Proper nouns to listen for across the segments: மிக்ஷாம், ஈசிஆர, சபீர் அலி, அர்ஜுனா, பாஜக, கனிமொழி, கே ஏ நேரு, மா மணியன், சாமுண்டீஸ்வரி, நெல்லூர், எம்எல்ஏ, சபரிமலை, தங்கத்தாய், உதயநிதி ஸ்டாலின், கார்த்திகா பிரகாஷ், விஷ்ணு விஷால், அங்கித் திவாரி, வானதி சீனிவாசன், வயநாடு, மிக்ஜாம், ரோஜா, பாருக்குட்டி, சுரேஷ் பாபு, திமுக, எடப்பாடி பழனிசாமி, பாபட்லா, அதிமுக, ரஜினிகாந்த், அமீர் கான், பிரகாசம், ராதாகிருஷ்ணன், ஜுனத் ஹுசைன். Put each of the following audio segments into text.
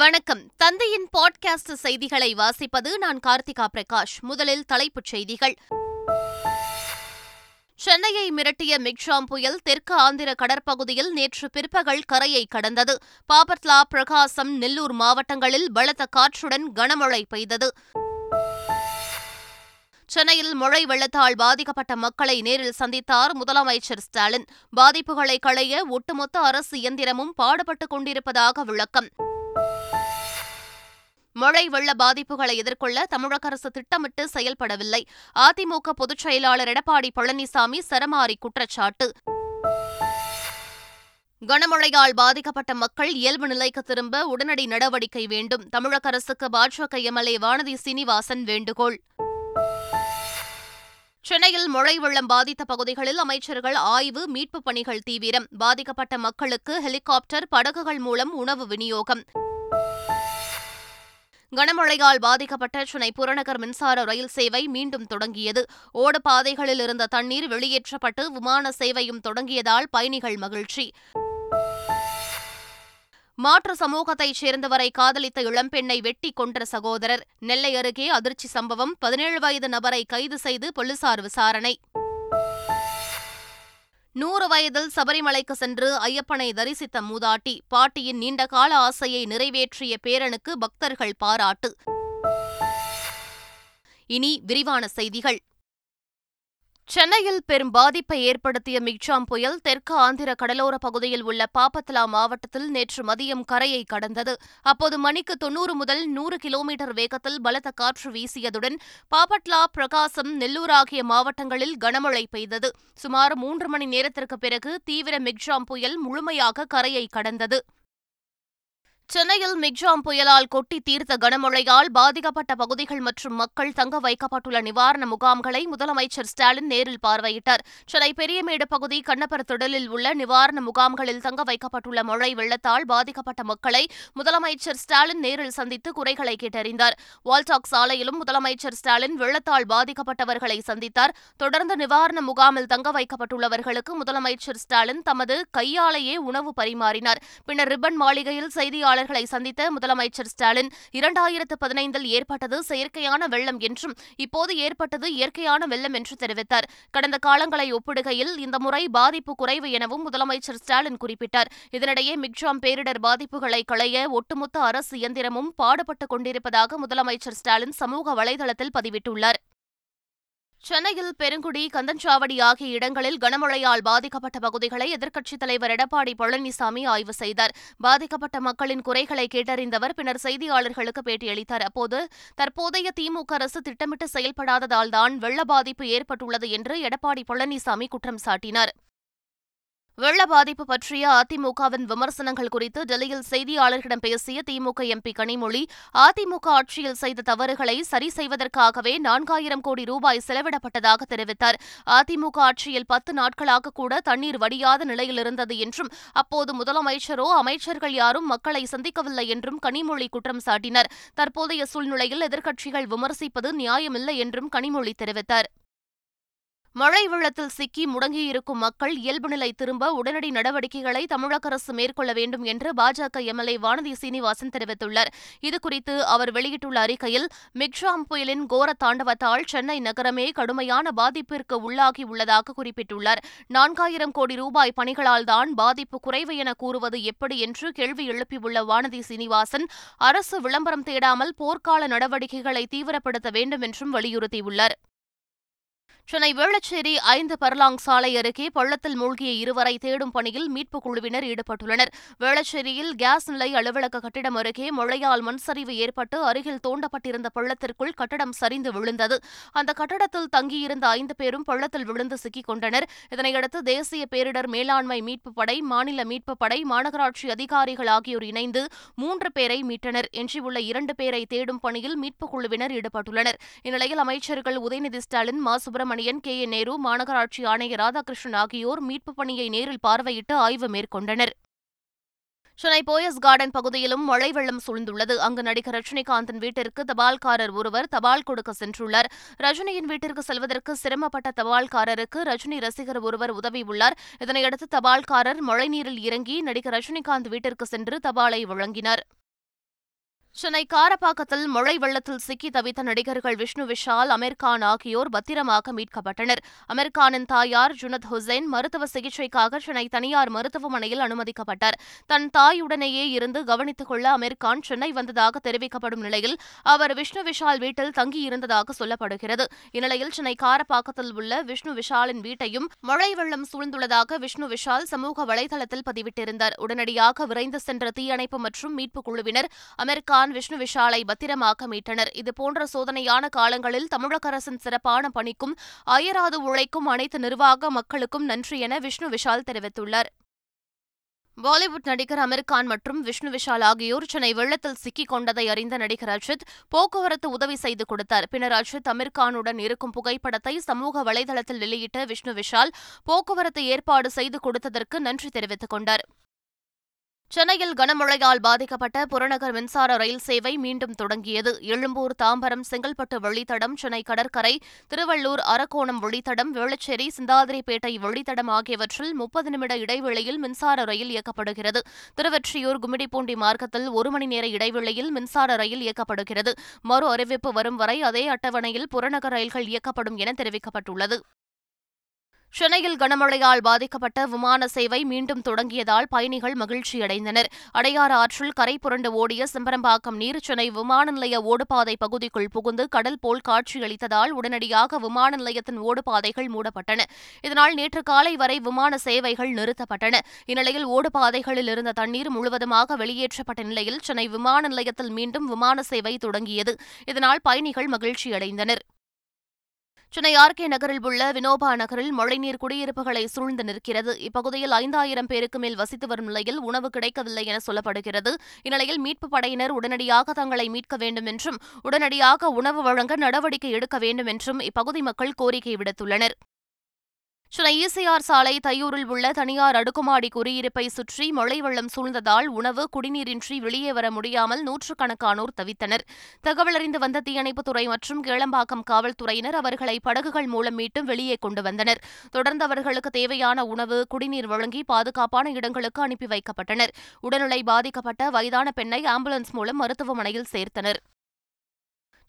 வணக்கம். தந்தையின் பாட்காஸ்ட் செய்திகளை வாசிப்பது நான் கார்த்திகா பிரகாஷ். முதலில் தலைப்புச் செய்திகள். சென்னையை மிரட்டிய மிக்ஷாம் புயல் தெற்கு ஆந்திர கடற்பகுதியில் நேற்று பிற்பகல் கரையை கடந்தது. பாபட்லா, பிரகாசம், நெல்லூர் மாவட்டங்களில் பலத்த காற்றுடன் கனமழை பெய்தது. சென்னையில் மழை வெள்ளத்தால் பாதிக்கப்பட்ட மக்களை நேரில் சந்தித்தார் முதலமைச்சர் ஸ்டாலின். பாதிப்புகளை களைய ஒட்டுமொத்த அரசு இயந்திரமும் பாடுபட்டுக் கொண்டிருப்பதாக விளக்கம். மழை வெள்ள பாதிப்புகளை எதிர்கொள்ள தமிழக அரசு திட்டமிட்டு செயல்படவில்லை. அதிமுக பொதுச் செயலாளர் எடப்பாடி பழனிசாமி சரமாரி குற்றச்சாட்டு. கனமழையால் பாதிக்கப்பட்ட மக்கள் இயல்பு நிலைக்கு திரும்ப உடனடி நடவடிக்கை வேண்டும். தமிழக அரசுக்கு பாஜக எம்எல்ஏ வானதி சீனிவாசன் வேண்டுகோள். சென்னையில் மழை வெள்ளம் பாதித்த பகுதிகளில் அமைச்சர்கள் ஆய்வு, மீட்புப் பணிகள் தீவிரம். பாதிக்கப்பட்ட மக்களுக்கு ஹெலிகாப்டர், படகுகள் மூலம் உணவு விநியோகம். கனமழையால் பாதிக்கப்பட்ட சென்னை புறநகர் மின்சார ரயில் சேவை மீண்டும் தொடங்கியது. ஓடப்பாதைகளில் இருந்த தண்ணீர் வெளியேற்றப்பட்டு விமான சேவையும் தொடங்கியதால் பயணிகள் மகிழ்ச்சி. மாற்று சமூகத்தைச் சேர்ந்தவரை காதலித்த இளம்பெண்ணை வெட்டி கொன்ற சகோதரர். நெல்லை அருகே அதிர்ச்சி சம்பவம். 17 வயது நபரை கைது செய்து போலீசார் விசாரணை. 100 வயதில் சபரிமலைக்கு சென்று ஐயப்பனை தரிசித்த மூதாட்டி. பாட்டியின் நீண்டகால ஆசையை நிறைவேற்றிய பேரனுக்கு பக்தர்கள் பாராட்டு. இனி விரிவான செய்திகள். சென்னையில் பெரும் பாதிப்பை ஏற்படுத்திய மிக்ஜாம் புயல் தெற்கு ஆந்திர கடலோரப் பகுதியில் உள்ள பாபத்லா மாவட்டத்தில் நேற்று மதியம் கரையை கடந்தது. அப்போது மணிக்கு 90 முதல் 100 கிலோமீட்டர் வேகத்தில் பலத்த காற்று வீசியதுடன் பாபட்லா, பிரகாசம், நெல்லூர் ஆகிய மாவட்டங்களில் கனமழை பெய்தது. சுமார் 3 மணி நேரத்திற்கு பிறகு தீவிர மிக்ஜாம் புயல் முழுமையாக கரையை கடந்தது. சென்னையில் மிக்ஜாம் புயலால் கொட்டி தீர்த்த கனமழையால் பாதிக்கப்பட்ட பகுதிகள் மற்றும் மக்கள் தங்க வைக்கப்பட்டுள்ள நிவாரண முகாம்களை முதலமைச்சர் ஸ்டாலின் நேரில் பார்வையிட்டார். சென்னை பெரியமேடு பகுதி கண்ணப்பர் திடலில் உள்ள நிவாரண முகாம்களில் தங்க வைக்கப்பட்டுள்ள மழை வெள்ளத்தால் பாதிக்கப்பட்ட மக்களை முதலமைச்சர் ஸ்டாலின் நேரில் சந்தித்து குறைகளை கேட்டறிந்தார். வால்டாக் சாலையிலும் முதலமைச்சர் ஸ்டாலின் வெள்ளத்தால் பாதிக்கப்பட்டவர்களை சந்தித்தார். தொடர்ந்து நிவாரண முகாமில் தங்க வைக்கப்பட்டுள்ளவர்களுக்கு முதலமைச்சர் ஸ்டாலின் தமது கையாலேயே உணவு பரிமாறினார். பின்னர் ரிப்பன் மாளிகையில் செய்தியாளர் சந்தித்த முதலமைச்சர் ஸ்டாலின் 2015 ஏற்பட்டது செயற்கையான வெள்ளம் என்றும் இப்போது ஏற்பட்டது இயற்கையான வெள்ளம் என்று தெரிவித்தார். கடந்த காலங்களை ஒப்பிடுகையில் இந்த முறை பாதிப்பு குறைவு எனவும் முதலமைச்சர் ஸ்டாலின் குறிப்பிட்டார். இதனிடையே மிக்ஜாம் பேரிடர் பாதிப்புகளை களைய ஒட்டுமொத்த அரசு இயந்திரமும் பாடுபட்டுக் கொண்டிருப்பதாக முதலமைச்சர் ஸ்டாலின் சமூக வலைதளத்தில் பதிவிட்டுள்ளார். சென்னையில் பெருங்குடி, கந்தன்சாவடி ஆகிய இடங்களில் கனமழையால் பாதிக்கப்பட்ட பகுதிகளை எதிர்க்கட்சித் தலைவர் எடப்பாடி பழனிசாமி ஆய்வு செய்தார். பாதிக்கப்பட்ட மக்களின் குறைகளை கேட்டறிந்தவர் பின்னர் செய்தியாளர்களுக்கு பேட்டியளித்தார். தற்போதைய திமுக அரசு திட்டமிட்டு செயல்படாததால் தான் வெள்ள பாதிப்பு ஏற்பட்டுள்ளது என்று எடப்பாடி பழனிசாமி குற்றம் சாட்டினார். வெள்ள பாதிப்பு பற்றிய அதிமுகவின் விமர்சனங்கள் குறித்து டெல்லியில் செய்தியாளர்களிடம் பேசிய திமுக எம்பி கனிமொழி, அதிமுக ஆட்சியில் செய்த தவறுகளை சரி செய்வதற்காகவே 4000 கோடி ரூபாய் செலவிடப்பட்டதாக தெரிவித்தார். அதிமுக ஆட்சியில் 10 நாட்களாக கூட தண்ணீர் வடியாத நிலையில் இருந்தது என்றும் அப்போது முதலமைச்சரோ அமைச்சர்கள் யாரும் மக்களை சந்திக்கவில்லை என்றும் கனிமொழி குற்றம் சாட்டினார். தற்போதைய சூழ்நிலையில் எதிர்க்கட்சிகள் விமர்சிப்பது நியாயமில்லை என்றும் கனிமொழி தெரிவித்தார். மழை வெள்ளத்தில் சிக்கி முடங்கியிருக்கும் மக்கள் இயல்பு நிலை திரும்ப உடனடி நடவடிக்கைகளை தமிழக அரசு மேற்கொள்ள வேண்டும் என்று பாஜக எம்எல்ஏ வானதி சீனிவாசன் தெரிவித்துள்ளார். இதுகுறித்து அவர் வெளியிட்டுள்ள அறிக்கையில், மிக்ஜாம் புயலின் கோர தாண்டவத்தால் சென்னை நகரமே கடுமையான பாதிப்பிற்கு உள்ளாகி உள்ளதாக குறிப்பிட்டுள்ளார். 4000 கோடி ரூபாய் பணிகளால் தான் பாதிப்பு குறைவு என கூறுவது எப்படி என்று கேள்வி எழுப்பியுள்ள வானதி சீனிவாசன், அரசு விளம்பரம் தேடாமல் போர்க்கால நடவடிக்கைகளை தீவிரப்படுத்த வேண்டும் என்றும் வலியுறுத்தியுள்ளார். சென்னை வேளச்சேரி 5 பர்லாங் சாலை அருகே பள்ளத்தில் மூழ்கிய இருவரை தேடும் பணியில் மீட்புக் குழுவினர் ஈடுபட்டுள்ளனர். வேளச்சேரியில் கேஸ் நிலைய அலுவலக கட்டிடம் அருகே மழையால் மண்சரிவு ஏற்பட்டு அருகில் தோண்டப்பட்டிருந்த பள்ளத்திற்குள் கட்டடம் சரிந்து விழுந்தது. அந்த கட்டடத்தில் தங்கியிருந்த 5 பேரும் பள்ளத்தில் விழுந்து சிக்கிக் கொண்டனர். இதனையடுத்து தேசிய பேரிடர் மேலாண்மை மீட்புப் படை, மாநில மீட்புப் படை, மாநகராட்சி அதிகாரிகள் ஆகியோர் இணைந்து 3 பேரை மீட்டனர். எஞ்சியுள்ள 2 பேரை தேடும் பணியில் மீட்புக் குழுவினர் ஈடுபட்டுள்ளனர். இந்நிலையில் அமைச்சர்கள் உதயநிதி ஸ்டாலின், மா மணியன், கே ஏ நேரு, மாநகராட்சி ஆணையர் ராதாகிருஷ்ணன் ஆகியோர் மீட்புப் பணியை நேரில் பார்வையிட்டு ஆய்வு மேற்கொண்டனர். சென்னை போயஸ் கார்டன் பகுதியிலும் மழை வெள்ளம் சூழ்ந்துள்ளது. அங்கு நடிகர் ரஜினிகாந்தின் வீட்டிற்கு தபால்காரர் ஒருவர் தபால் கொடுக்க சென்றுள்ளார். ரஜினியின் வீட்டிற்கு செல்வதற்கு சிரமப்பட்ட தபால்காரருக்கு ரஜினி ரசிகர் ஒருவர் உதவியுள்ளார். இதனையடுத்து தபால்காரர் மழைநீரில் இறங்கி நடிகர் ரஜினிகாந்த் வீட்டிற்கு சென்று தபாலை வழங்கினார். சென்னை காரப்பாக்கத்தில் மழை வெள்ளத்தில் சிக்கி தவித்த நடிகர்கள் விஷ்ணு விஷால், அமீர் கான் ஆகியோர் பத்திரமாக மீட்கப்பட்டனர். அமீர் கானின் தாயார் ஜுனத் ஹுசைன் மருத்துவ சிகிச்சைக்காக சென்னை தனியார் மருத்துவமனையில் அனுமதிக்கப்பட்டார். தன் தாயுடனேயே இருந்து கவனித்துக் கொள்ள அமீர் கான் சென்னை வந்ததாக தெரிவிக்கப்படும் நிலையில் அவர் விஷ்ணு விஷால் வீட்டில் தங்கியிருந்ததாக சொல்லப்படுகிறது. இந்நிலையில் சென்னை காரப்பாக்கத்தில் உள்ள விஷ்ணு விஷாலின் வீட்டையும் மழை வெள்ளம் சூழ்ந்துள்ளதாக விஷ்ணு விஷால் சமூக வலைதளத்தில் பதிவிட்டிருந்தார். உடனடியாக விரைந்து சென்ற தீயணைப்பு மற்றும் மீட்புக் குழுவினர் அமீர் கான், விஷ்ணு விஷாலை பத்திரமாக மீட்டனர். இதுபோன்ற சோதனையான காலங்களில் தமிழக அரசின் சிறப்பான பணிக்கும் அயராது உழைக்கும் அனைத்து நிர்வாக மக்களுக்கும் நன்றி என விஷ்ணு விஷால் தெரிவித்துள்ளார். பாலிவுட் நடிகர் அமீர் கான் மற்றும் விஷ்ணு விஷால் ஆகியோர் சென்னை வெள்ளத்தில் சிக்கிக் கொண்டதை அறிந்த நடிகர் அஜித் போக்குவரத்து உதவி செய்து கொடுத்தார். பின்னர் அஜித் அமீர் கானுடன் இருக்கும் புகைப்படத்தை சமூக வலைதளத்தில் வெளியிட்ட விஷ்ணு விஷால் போக்குவரத்து ஏற்பாடு செய்து கொடுத்ததற்கு நன்றி தெரிவித்துக் கொண்டார். சென்னையில் கனமழையால் பாதிக்கப்பட்ட புறநகர் மின்சார ரயில் சேவை மீண்டும் தொடங்கியது. எழும்பூர், தாம்பரம், செங்கல்பட்டு வழித்தடம், சென்னை கடற்கரை, திருவள்ளூர், அரக்கோணம் வழித்தடம், வேளச்சேரி, சிந்தாதிரிப்பேட்டை வழித்தடம் ஆகியவற்றில் 30 நிமிட இடைவேளையில் மின்சார ரயில் இயக்கப்படுகிறது. திருவொற்றியூர் கும்மிடிப்பூண்டி மார்க்கத்தில் 1 மணி நேர இடைவேளையில் மின்சார ரயில் இயக்கப்படுகிறது. மறு அறிவிப்பு வரும் வரை அதே அட்டவணையில் புறநகர் ரயில்கள் இயக்கப்படும் என தெரிவிக்கப்பட்டுள்ளது. சென்னையில் கனமழையால் பாதிக்கப்பட்ட விமான சேவை மீண்டும் தொடங்கியதால் பயணிகள் மகிழ்ச்சியடைந்தனர். அடையாறு ஆற்றில் கரை புரண்டு ஓடிய செம்பரம்பாக்கம் நீர் சென்னை விமான நிலைய ஓடுபாதை பகுதிக்குள் புகுந்து கடல் போல் காட்சியளித்ததால் உடனடியாக விமான நிலையத்தின் ஓடுபாதைகள் மூடப்பட்டன. இதனால் நேற்று காலை வரை விமான சேவைகள் நிறுத்தப்பட்டன. இந்நிலையில் ஓடுபாதைகளில் இருந்த தண்ணீர் முழுவதுமாக வெளியேற்றப்பட்ட நிலையில் சென்னை விமான நிலையத்தில் மீண்டும் விமான சேவை தொடங்கியது. இதனால் பயணிகள் மகிழ்ச்சியடைந்தனர். சென்னை ஆர்கே நகரில் உள்ள வினோபா நகரில் மழைநீர் குடியிருப்புகளை சூழ்ந்து நிற்கிறது. இப்பகுதியில் 5000 பேருக்கு மேல் வசித்து வரும் நிலையில் உணவு கிடைக்கவில்லை என சொல்லப்படுகிறது. இந்நிலையில் மீட்புப் படையினர் உடனடியாக தங்களை மீட்க வேண்டும் என்றும் உடனடியாக உணவு வழங்க நடவடிக்கை எடுக்க வேண்டும் என்றும் இப்பகுதி மக்கள் கோரிக்கை விடுத்துள்ளனர். சென்னை ஈசிஆர் சாலை தையூரில் உள்ள தனியார் அடுக்குமாடி குடியிருப்பை சுற்றி மழை வெள்ளம் சூழ்ந்ததால் உணவு குடிநீரின்றி வெளியே வர முடியாமல் நூற்றுக்கணக்கானோர் தவித்தனர். தகவலறிந்து வந்த தீயணைப்புத்துறை மற்றும் கேளம்பாக்கம் காவல்துறையினர் அவர்களை படகுகள் மூலம் மீட்டும் வெளியே கொண்டு வந்தனர். தொடர்ந்து அவர்களுக்கு தேவையான உணவு, குடிநீர் வழங்கி பாதுகாப்பான இடங்களுக்கு அனுப்பி வைக்கப்பட்டனர். உடல்நிலை பாதிக்கப்பட்ட வயதான பெண்ணை ஆம்புலன்ஸ் மூலம் மருத்துவமனையில் சேர்த்தனர்.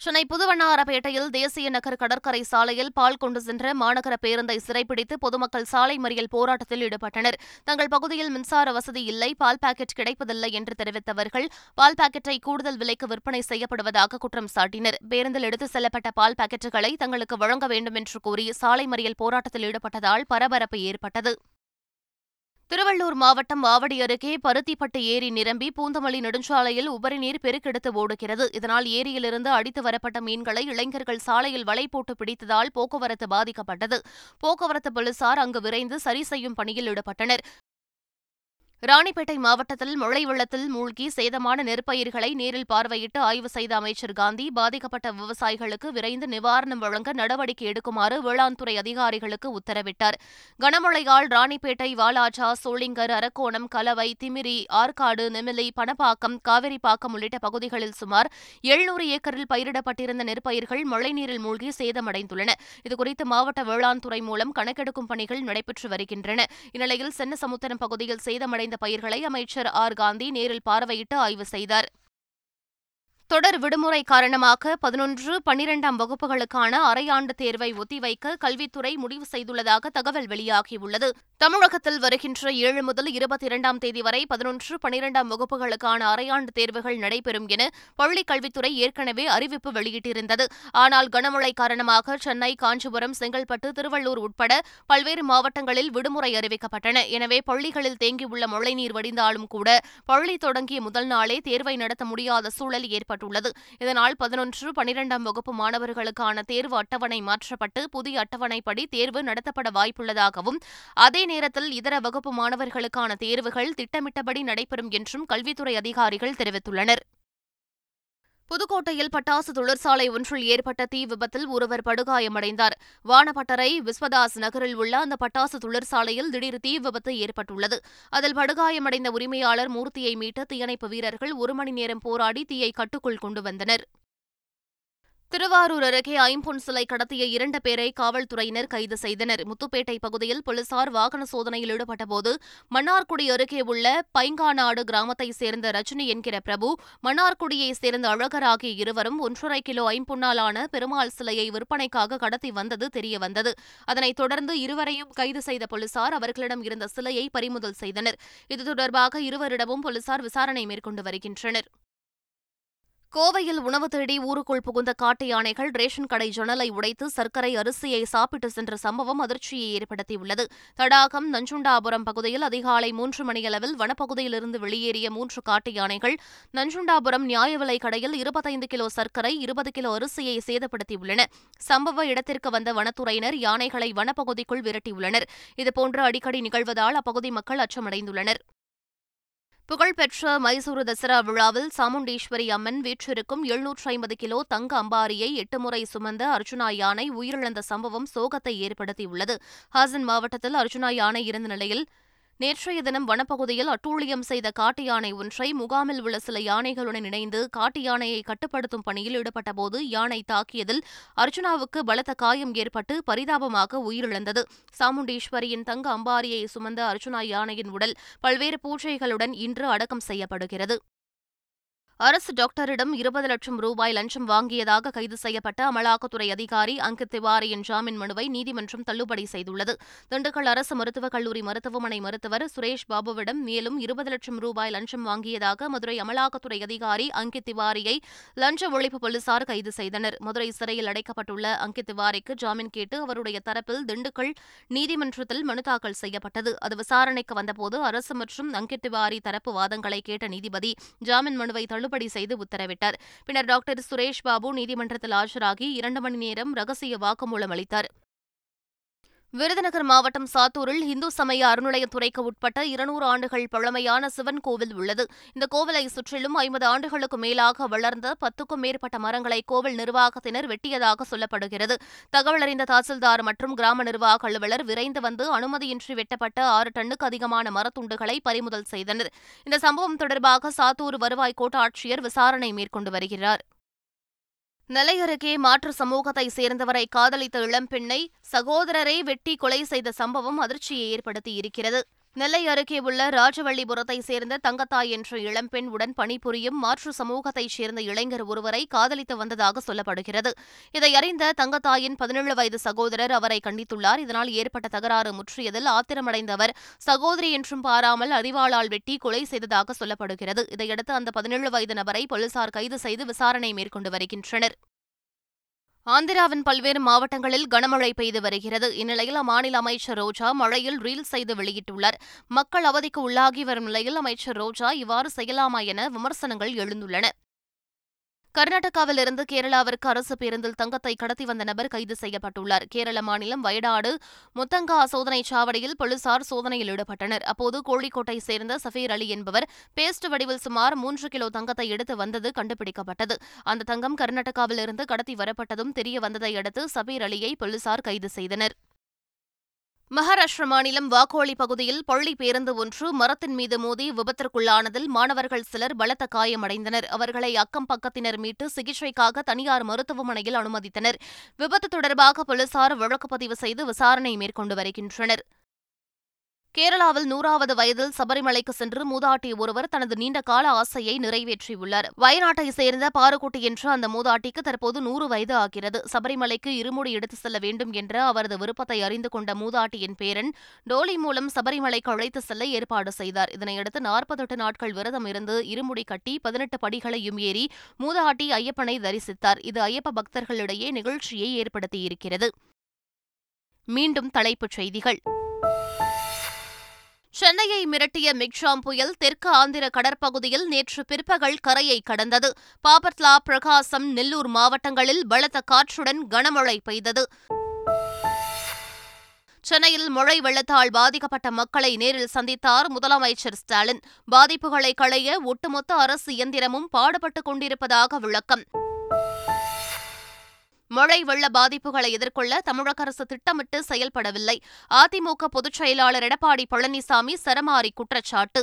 சென்னை புதுவண்ணாரப்பேட்டையில் தேசிய நகர் கடற்கரை சாலையில் பால் கொண்டு சென்ற மாநகர பேருந்தை சிறைப்பிடித்து பொதுமக்கள் சாலை மறியல் போராட்டத்தில் ஈடுபட்டனர். தங்கள் பகுதியில் மின்சார வசதி இல்லை, பால் பாக்கெட் கிடைப்பதில்லை என்று தெரிவித்தவர்கள் பால் பாக்கெட்டை கூடுதல் விலைக்கு விற்பனை செய்யப்படுவதாக குற்றம் சாட்டினர். பேருந்தில் எடுத்துச் செல்லப்பட்ட பால் பாக்கெட்டுகளை தங்களுக்கு வழங்க வேண்டும் என்று கூறி சாலை மறியல் போராட்டத்தில் ஈடுபட்டதால் பரபரப்பு ஏற்பட்டது. திருவள்ளூர் மாவட்டம் ஆவடி அருகே பருத்திப்பட்டு ஏரி நிரம்பி பூந்தமல்லி நெடுஞ்சாலையில் உபரிநீர் பெருக்கெடுத்து ஓடுகிறது. இதனால் ஏரியிலிருந்து அடித்து வரப்பட்ட மீன்களை இளைஞர்கள் சாலையில் வலை போட்டு பிடித்ததால் போக்குவரத்து பாதிக்கப்பட்டது. போக்குவரத்து போலீசார் அங்கு விரைந்து சரி செய்யும் பணியில் ஈடுபட்டனர். ராணிப்பேட்டை மாவட்டத்தில் மழை வெள்ளத்தில் மூழ்கி சேதமான நெற்பயிர்களை நேரில் பார்வையிட்டு ஆய்வு செய்த அமைச்சர் காந்தி பாதிக்கப்பட்ட விவசாயிகளுக்கு விரைந்து நிவாரணம் வழங்க நடவடிக்கை எடுக்குமாறு வேளாண் துறை அதிகாரிகளுக்கு உத்தரவிட்டார். கனமழையால் ராணிப்பேட்டை, வாலாஜா, சோளிங்கர், அரக்கோணம், கலவை, திமிரி, ஆற்காடு, நெமிலி, பணப்பாக்கம், காவேரிப்பாக்கம் உள்ளிட்ட பகுதிகளில் சுமார் 700 ஏக்கரில் பயிரிடப்பட்டிருந்த நெற்பயிர்கள் மழைநீரில் மூழ்கி சேதமடைந்துள்ளன. இதுகுறித்து மாவட்ட வேளாண் துறை மூலம் கணக்கெடுக்கும் பணிகள் நடைபெற்று வருகின்றன. இந்நிலையில் சென்னசமுத்திரம் பகுதியில் சேதமடைந்த பயிர்களை அமைச்சர் ஆர் காந்தி நேரில் பார்வையிட்டு ஆய்வு செய்தார். தொடர் விடுமுறை காரணமாக 11, 12ஆம் வகுப்புகளுக்கான அரையாண்டு தேர்வை ஒத்திவைக்க கல்வித்துறை முடிவு செய்துள்ளதாக தகவல் வெளியாகியுள்ளது. தமிழகத்தில் வருகின்ற 7 முதல் 22ஆம் தேதி வரை 11, 12ஆம் வகுப்புகளுக்கான அரையாண்டு தேர்வுகள் நடைபெறும் என பள்ளிக் கல்வித்துறை ஏற்கனவே அறிவிப்பு வெளியிட்டிருந்தது. ஆனால் கனமழை காரணமாக சென்னை, காஞ்சிபுரம், செங்கல்பட்டு, திருவள்ளூர் உட்பட பல்வேறு மாவட்டங்களில் விடுமுறை அறிவிக்கப்பட்டன. எனவே பள்ளிகளில் தேங்கியுள்ள மழைநீர் வடிந்தாலும் கூட பள்ளி தொடங்கிய முதல் நாளே தேர்வை நடத்த முடியாத சூழல் ஏற்பட்டது. இதனால் 11, 12ஆம் வகுப்பு மாணவர்களுக்கான தேர்வு அட்டவணை மாற்றப்பட்டு புதிய அட்டவணைப்படி தேர்வு நடத்தப்பட வாய்ப்புள்ளதாகவும் அதே நேரத்தில் இதர வகுப்பு மாணவர்களுக்கான தேர்வுகள் திட்டமிட்டபடி நடைபெறும் என்றும் கல்வித்துறை அதிகாரிகள் தெரிவித்துள்ளனர். புதுக்கோட்டையில் பட்டாசு தொழிற்சாலை ஒன்றில் ஏற்பட்ட தீ விபத்தில் ஒருவர் படுகாயமடைந்தார். வானப்பட்டறை விஸ்வதாஸ் நகரில் உள்ள அந்த பட்டாசு தொழிற்சாலையில் திடீர் தீ விபத்து ஏற்பட்டுள்ளது. அதில் படுகாயமடைந்த உரிமையாளர் மூர்த்தியை மீட்ட தீயணைப்பு வீரர்கள் 1 மணி நேரம் போராடி தீயை கட்டுக்குள் கொண்டு வந்தனர். திருவாரூர் அருகே ஐம்பொன் சிலை கடத்திய 2 பேரை காவல்துறையினர் கைது செய்தனர். முத்துப்பேட்டை பகுதியில் போலீசார் வாகன சோதனையில் ஈடுபட்டபோது மன்னார்குடி அருகே உள்ள பைங்காநாடு கிராமத்தைச் சேர்ந்த ரஜினி என்கிற பிரபு, மன்னார்குடியைச் சேர்ந்த அழகர் ஆகிய இருவரும் 1.5 கிலோ ஐம்பொன்னாலான பெருமாள் சிலையை விற்பனைக்காக கடத்தி வந்தது தெரியவந்தது. அதனைத் தொடர்ந்து இருவரையும் கைது செய்த போலீசார் அவர்களிடம் இருந்த சிலையை பறிமுதல் செய்தனர். இது தொடர்பாக இருவரிடமும் போலீசார் விசாரணை மேற்கொண்டு வருகின்றனர். கோவையில் உணவு தேடி ஊருக்குள் புகுந்த காட்டு யானைகள் ரேஷன் கடை ஜன்னலை உடைத்து சர்க்கரை அரிசியை சாப்பிட்டு சென்ற சம்பவம் அதிர்ச்சியை ஏற்படுத்தியுள்ளது. தடாகம் நஞ்சுண்டாபுரம் பகுதியில் அதிகாலை 3 மணியளவில் வனப்பகுதியிலிருந்து வெளியேறிய 3 காட்டு யானைகள் நஞ்சுண்டாபுரம் நியாய விலை கடையில் 25 கிலோ சர்க்கரை 20 கிலோ அரிசியை சேதப்படுத்தியுள்ளன. சம்பவ இடத்திற்கு வந்த வனத்துறையினர் யானைகளை வனப்பகுதிக்குள் விரட்டியுள்ளனர். இதுபோன்று அடிக்கடி நிகழ்வதால் அப்பகுதி மக்கள் அச்சமடைந்துள்ளனர். புகழ்பெற்ற மைசூரு தசரா விழாவில் சாமுண்டீஸ்வரி அம்மன் வீற்றிருக்கும் 750 கிலோ தங்க அம்பாரியை 8 முறை சுமந்த அர்ஜுனா யானை உயிரிழந்த சம்பவம் சோகத்தை ஏற்படுத்தியுள்ளது. ஹாசன் மாவட்டத்தில் அர்ஜுனா யானை இருந்த நிலையில் நேற்றைய தினம் வனப்பகுதியில் அட்டூழியம் செய்த காட்டு யானை ஒன்றை முகாமில் உள்ள சில யானைகளுடன் இணைந்து காட்டு யானையை கட்டுப்படுத்தும் பணியில் ஈடுபட்டபோது யானை தாக்கியதில் அர்ஜுனாவுக்கு பலத்த காயம் ஏற்பட்டு பரிதாபமாக உயிரிழந்தது. சாமுண்டீஸ்வரியின் தங்க அம்பாரியை சுமந்த அர்ஜுனா யானையின் உடல் பல்வேறு பூஜைகளுடன் இன்று அடக்கம் செய்யப்படுகிறது. அரசு டாக்டரிடம் 20 லட்சம் ரூபாய் லஞ்சம் வாங்கியதாக கைது செய்யப்பட்ட அமலாக்கத்துறை அதிகாரி அங்கித் திவாரியின் ஜாமீன் மனுவை நீதிமன்றம் தள்ளுபடி செய்துள்ளது. திண்டுக்கல் அரசு மருத்துவக் கல்லூரி மருத்துவமனை மருத்துவர் சுரேஷ் பாபுவிடம் மேலும் 20 லட்சம் ரூபாய் லஞ்சம் வாங்கியதாக மதுரை அமலாக்கத்துறை அதிகாரி அங்கித் திவாரியை லஞ்ச ஒழிப்பு போலீசார் கைது செய்தனர். மதுரை சிறையில் அடைக்கப்பட்டுள்ள அங்கித் திவாரிக்கு ஜாமீன் கேட்டு அவருடைய தரப்பில் திண்டுக்கல் நீதிமன்றத்தில் மனு தாக்கல் செய்யப்பட்டது. அது விசாரணைக்கு வந்தபோது அரசு மற்றும் அங்கித் திவாரி தரப்பு வாதங்களை கேட்ட நீதிபதி ஜாமீன் மனுவை தள்ளுபடி செய்து உத்தரவிட்டார். பின்னர் டாக்டர் சுரேஷ் பாபு நீதிமன்றத்தில் ஆஜராகி 2 மணி நேரம் ரகசிய வாக்குமூலம் அளித்தார். விருதுநகர் மாவட்டம் சாத்தூரில் இந்து சமய அறநிலையத்துறைக்கு உட்பட்ட 200 ஆண்டுகள் பழமையான சிவன் கோவில் உள்ளது. இந்த கோவிலை சுற்றிலும் 50 ஆண்டுகளுக்கு மேலாக வளர்ந்த 10க்கும் மேற்பட்ட மரங்களை கோவில் நிர்வாகத்தினர் வெட்டியதாக சொல்லப்படுகிறது. தகவலறிந்த தாசில்தார் மற்றும் கிராம நிர்வாக அலுவலர் விரைந்து வந்து அனுமதியின்றி வெட்டப்பட்ட 6 டன்னுக்கு அதிகமான மரத்துண்டுகளை பறிமுதல் செய்தனர். இந்த சம்பவம் தொடர்பாக சாத்தூர் வருவாய் கோட்டாட்சியர் விசாரணை மேற்கொண்டு வருகிறார். நெல்லை அருகே மாற்று சமூகத்தை சேர்ந்தவரை காதலித்த இளம்பெண்ணை சகோதரரை வெட்டி கொலை செய்த சம்பவம் அதிர்ச்சியை ஏற்படுத்தியிருக்கிறது. நெல்லை அருகே உள்ள ராஜவள்ளிபுரத்தை சேர்ந்த தங்கத்தாய் என்ற இளம்பெண் உடன் பணிபுரியும் மாற்று சமூகத்தைச் சேர்ந்த இளைஞர் ஒருவரை காதலித்து வந்ததாக சொல்லப்படுகிறது. இதை அறிந்த தங்கத்தாயின் 17 வயது சகோதரர் அவரை கண்டித்துள்ளார். இதனால் ஏற்பட்ட தகராறு முற்றியதில் ஆத்திரமடைந்த அவர் சகோதரி என்றும் பாராமல் அரிவாளால் வெட்டி கொலை செய்ததாக சொல்லப்படுகிறது. இதையடுத்து அந்த 17 வயது நபரை போலீசார் கைது செய்து விசாரணை மேற்கொண்டு வருகின்றனர். ஆந்திராவின் பல்வேறு மாவட்டங்களில் கனமழை பெய்து வருகிறது. இந்நிலையில் அம்மாநில அமைச்சர் ரோஜா மழையில் ரீல் செய்து வெளியிட்டுள்ளார். மக்கள் அவதிக்கு உள்ளாகி வரும் நிலையில் அமைச்சர் ரோஜா இவ்வாறு செய்யலாமா என விமர்சனங்கள் எழுந்துள்ளன. கர்நாடகாவில் இருந்து கேரளாவிற்கு அரசு பேருந்தில் தங்கத்தை கடத்தி வந்த நபர் கைது செய்யப்பட்டுள்ளார். கேரள மாநிலம் வயநாடு முத்தங்கா சோதனைச் சாவடியில் போலீசார் சோதனையில் ஈடுபட்டனர். அப்போது கோழிக்கோட்டை சேர்ந்த சபீர் அலி என்பவர் பேஸ்ட் வடிவில் சுமார் 3 கிலோ தங்கத்தை எடுத்து வந்தது கண்டுபிடிக்கப்பட்டது. அந்த தங்கம் கர்நாடகாவில் இருந்து கடத்தி வரப்பட்டதும் தெரிய வந்ததை அடுத்து சபீர் அலியை போலீசார் கைது செய்தனர். மகாராஷ்டிர மாநிலம் வாக்கோலி பகுதியில் பள்ளி பேருந்து ஒன்று மரத்தின் மீது மோதி விபத்திற்குள்ளானதில் மாணவர்கள் சிலர் பலத்த காயமடைந்தனர். அவர்களை அக்கம் பக்கத்தினர் மீட்டு சிகிச்சைக்காக தனியார் மருத்துவமனையில் அனுமதித்தனர். விபத்து தொடர்பாக போலீசார் வழக்கு பதிவு செய்து விசாரணை மேற்கொண்டு வருகின்றனர். கேரளாவில் 100வது வயதில் சபரிமலைக்கு சென்று மூதாட்டி ஒருவர் தனது நீண்டகால ஆசையை நிறைவேற்றியுள்ளார். வயநாட்டை சேர்ந்த பாருக்குட்டி என்ற அந்த மூதாட்டிக்கு தற்போது 100 வயது ஆகிறது. சபரிமலைக்கு இருமுடி எடுத்துச் செல்ல வேண்டும் என்ற அவரது விருப்பத்தை அறிந்து கொண்ட மூதாட்டியின் பேரன் டோலி மூலம் சபரிமலைக்கு அழைத்துச் செல்ல ஏற்பாடு செய்தார். இதனையடுத்து 48 நாட்கள் விரதம் இருந்து இருமுடி கட்டி 18 படிகளையும் ஏறி மூதாட்டி ஐயப்பனை தரிசித்தார். இது ஐயப்ப பக்தர்களிடையே நிகழ்ச்சியை ஏற்படுத்தியிருக்கிறது. மீண்டும் தலைப்புச் செய்திகள். சென்னையை மிரட்டிய மிக்ஷாம் புயல் தெற்கு ஆந்திர கடற்பகுதியில் நேற்று பிற்பகல் கரையை கடந்தது. பாபட்லா, பிரகாசம், நெல்லூர் மாவட்டங்களில் பலத்த காற்றுடன் கனமழை பெய்தது. சென்னையில் மழை வெள்ளத்தால் பாதிக்கப்பட்ட மக்களை நேரில் சந்தித்தார் முதலமைச்சர் ஸ்டாலின். பாதிப்புகளை களைய ஒட்டுமொத்த அரசு இயந்திரமும் பாடுபட்டுக் கொண்டிருப்பதாக விளக்கம். மழை வெள்ள பாதிப்புகளை எதிர்கொள்ள தமிழக அரசு திட்டமிட்டு செயல்படவில்லை. அதிமுக பொதுச் செயலாளர் எடப்பாடி பழனிசாமி சரமாரி குற்றச்சாட்டு.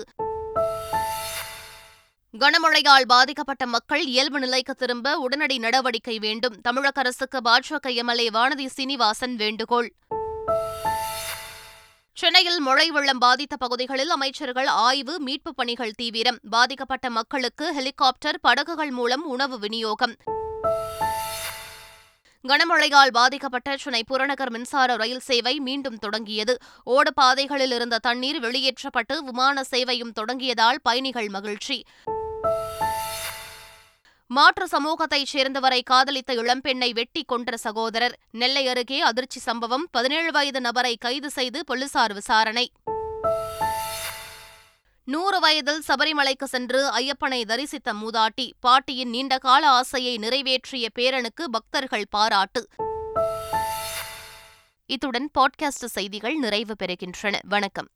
கனமழையால் பாதிக்கப்பட்ட மக்கள் இயல்பு நிலைக்கு திரும்ப உடனடி நடவடிக்கை வேண்டும். தமிழக அரசுக்கு பாஜக எம்எல்ஏ வானதி சீனிவாசன் வேண்டுகோள். சென்னையில் மழை வெள்ளம் பாதித்த பகுதிகளில் அமைச்சர்கள் ஆய்வு, மீட்புப் பணிகள் தீவிரம். பாதிக்கப்பட்ட மக்களுக்கு ஹெலிகாப்டர், படகுகள் மூலம் உணவு விநியோகம். கனமழையால் பாதிக்கப்பட்ட சென்னை புறநகர் மின்சார ரயில் சேவை மீண்டும் தொடங்கியது. ஓடுபாதைகளில் இருந்த தண்ணீர் வெளியேற்றப்பட்டு விமான சேவையும் தொடங்கியதால் பயணிகள் மகிழ்ச்சி. மாற்று சமூகத்தைச் சேர்ந்தவரை காதலித்த இளம்பெண்ணை வெட்டி கொன்ற சகோதரர். நெல்லை அருகே அதிர்ச்சி சம்பவம். 17 வயது நபரை கைது செய்து போலீசார் விசாரணை. 100 வயதில் சபரிமலைக்கு சென்று ஐயப்பனை தரிசித்த மூதாட்டி. பாட்டியின் நீண்டகால ஆசையை நிறைவேற்றிய பேரனுக்கு பக்தர்கள் பாராட்டு. இத்துடன் பாட்காஸ்ட் செய்திகள் நிறைவு பெறுகின்றன. வணக்கம்.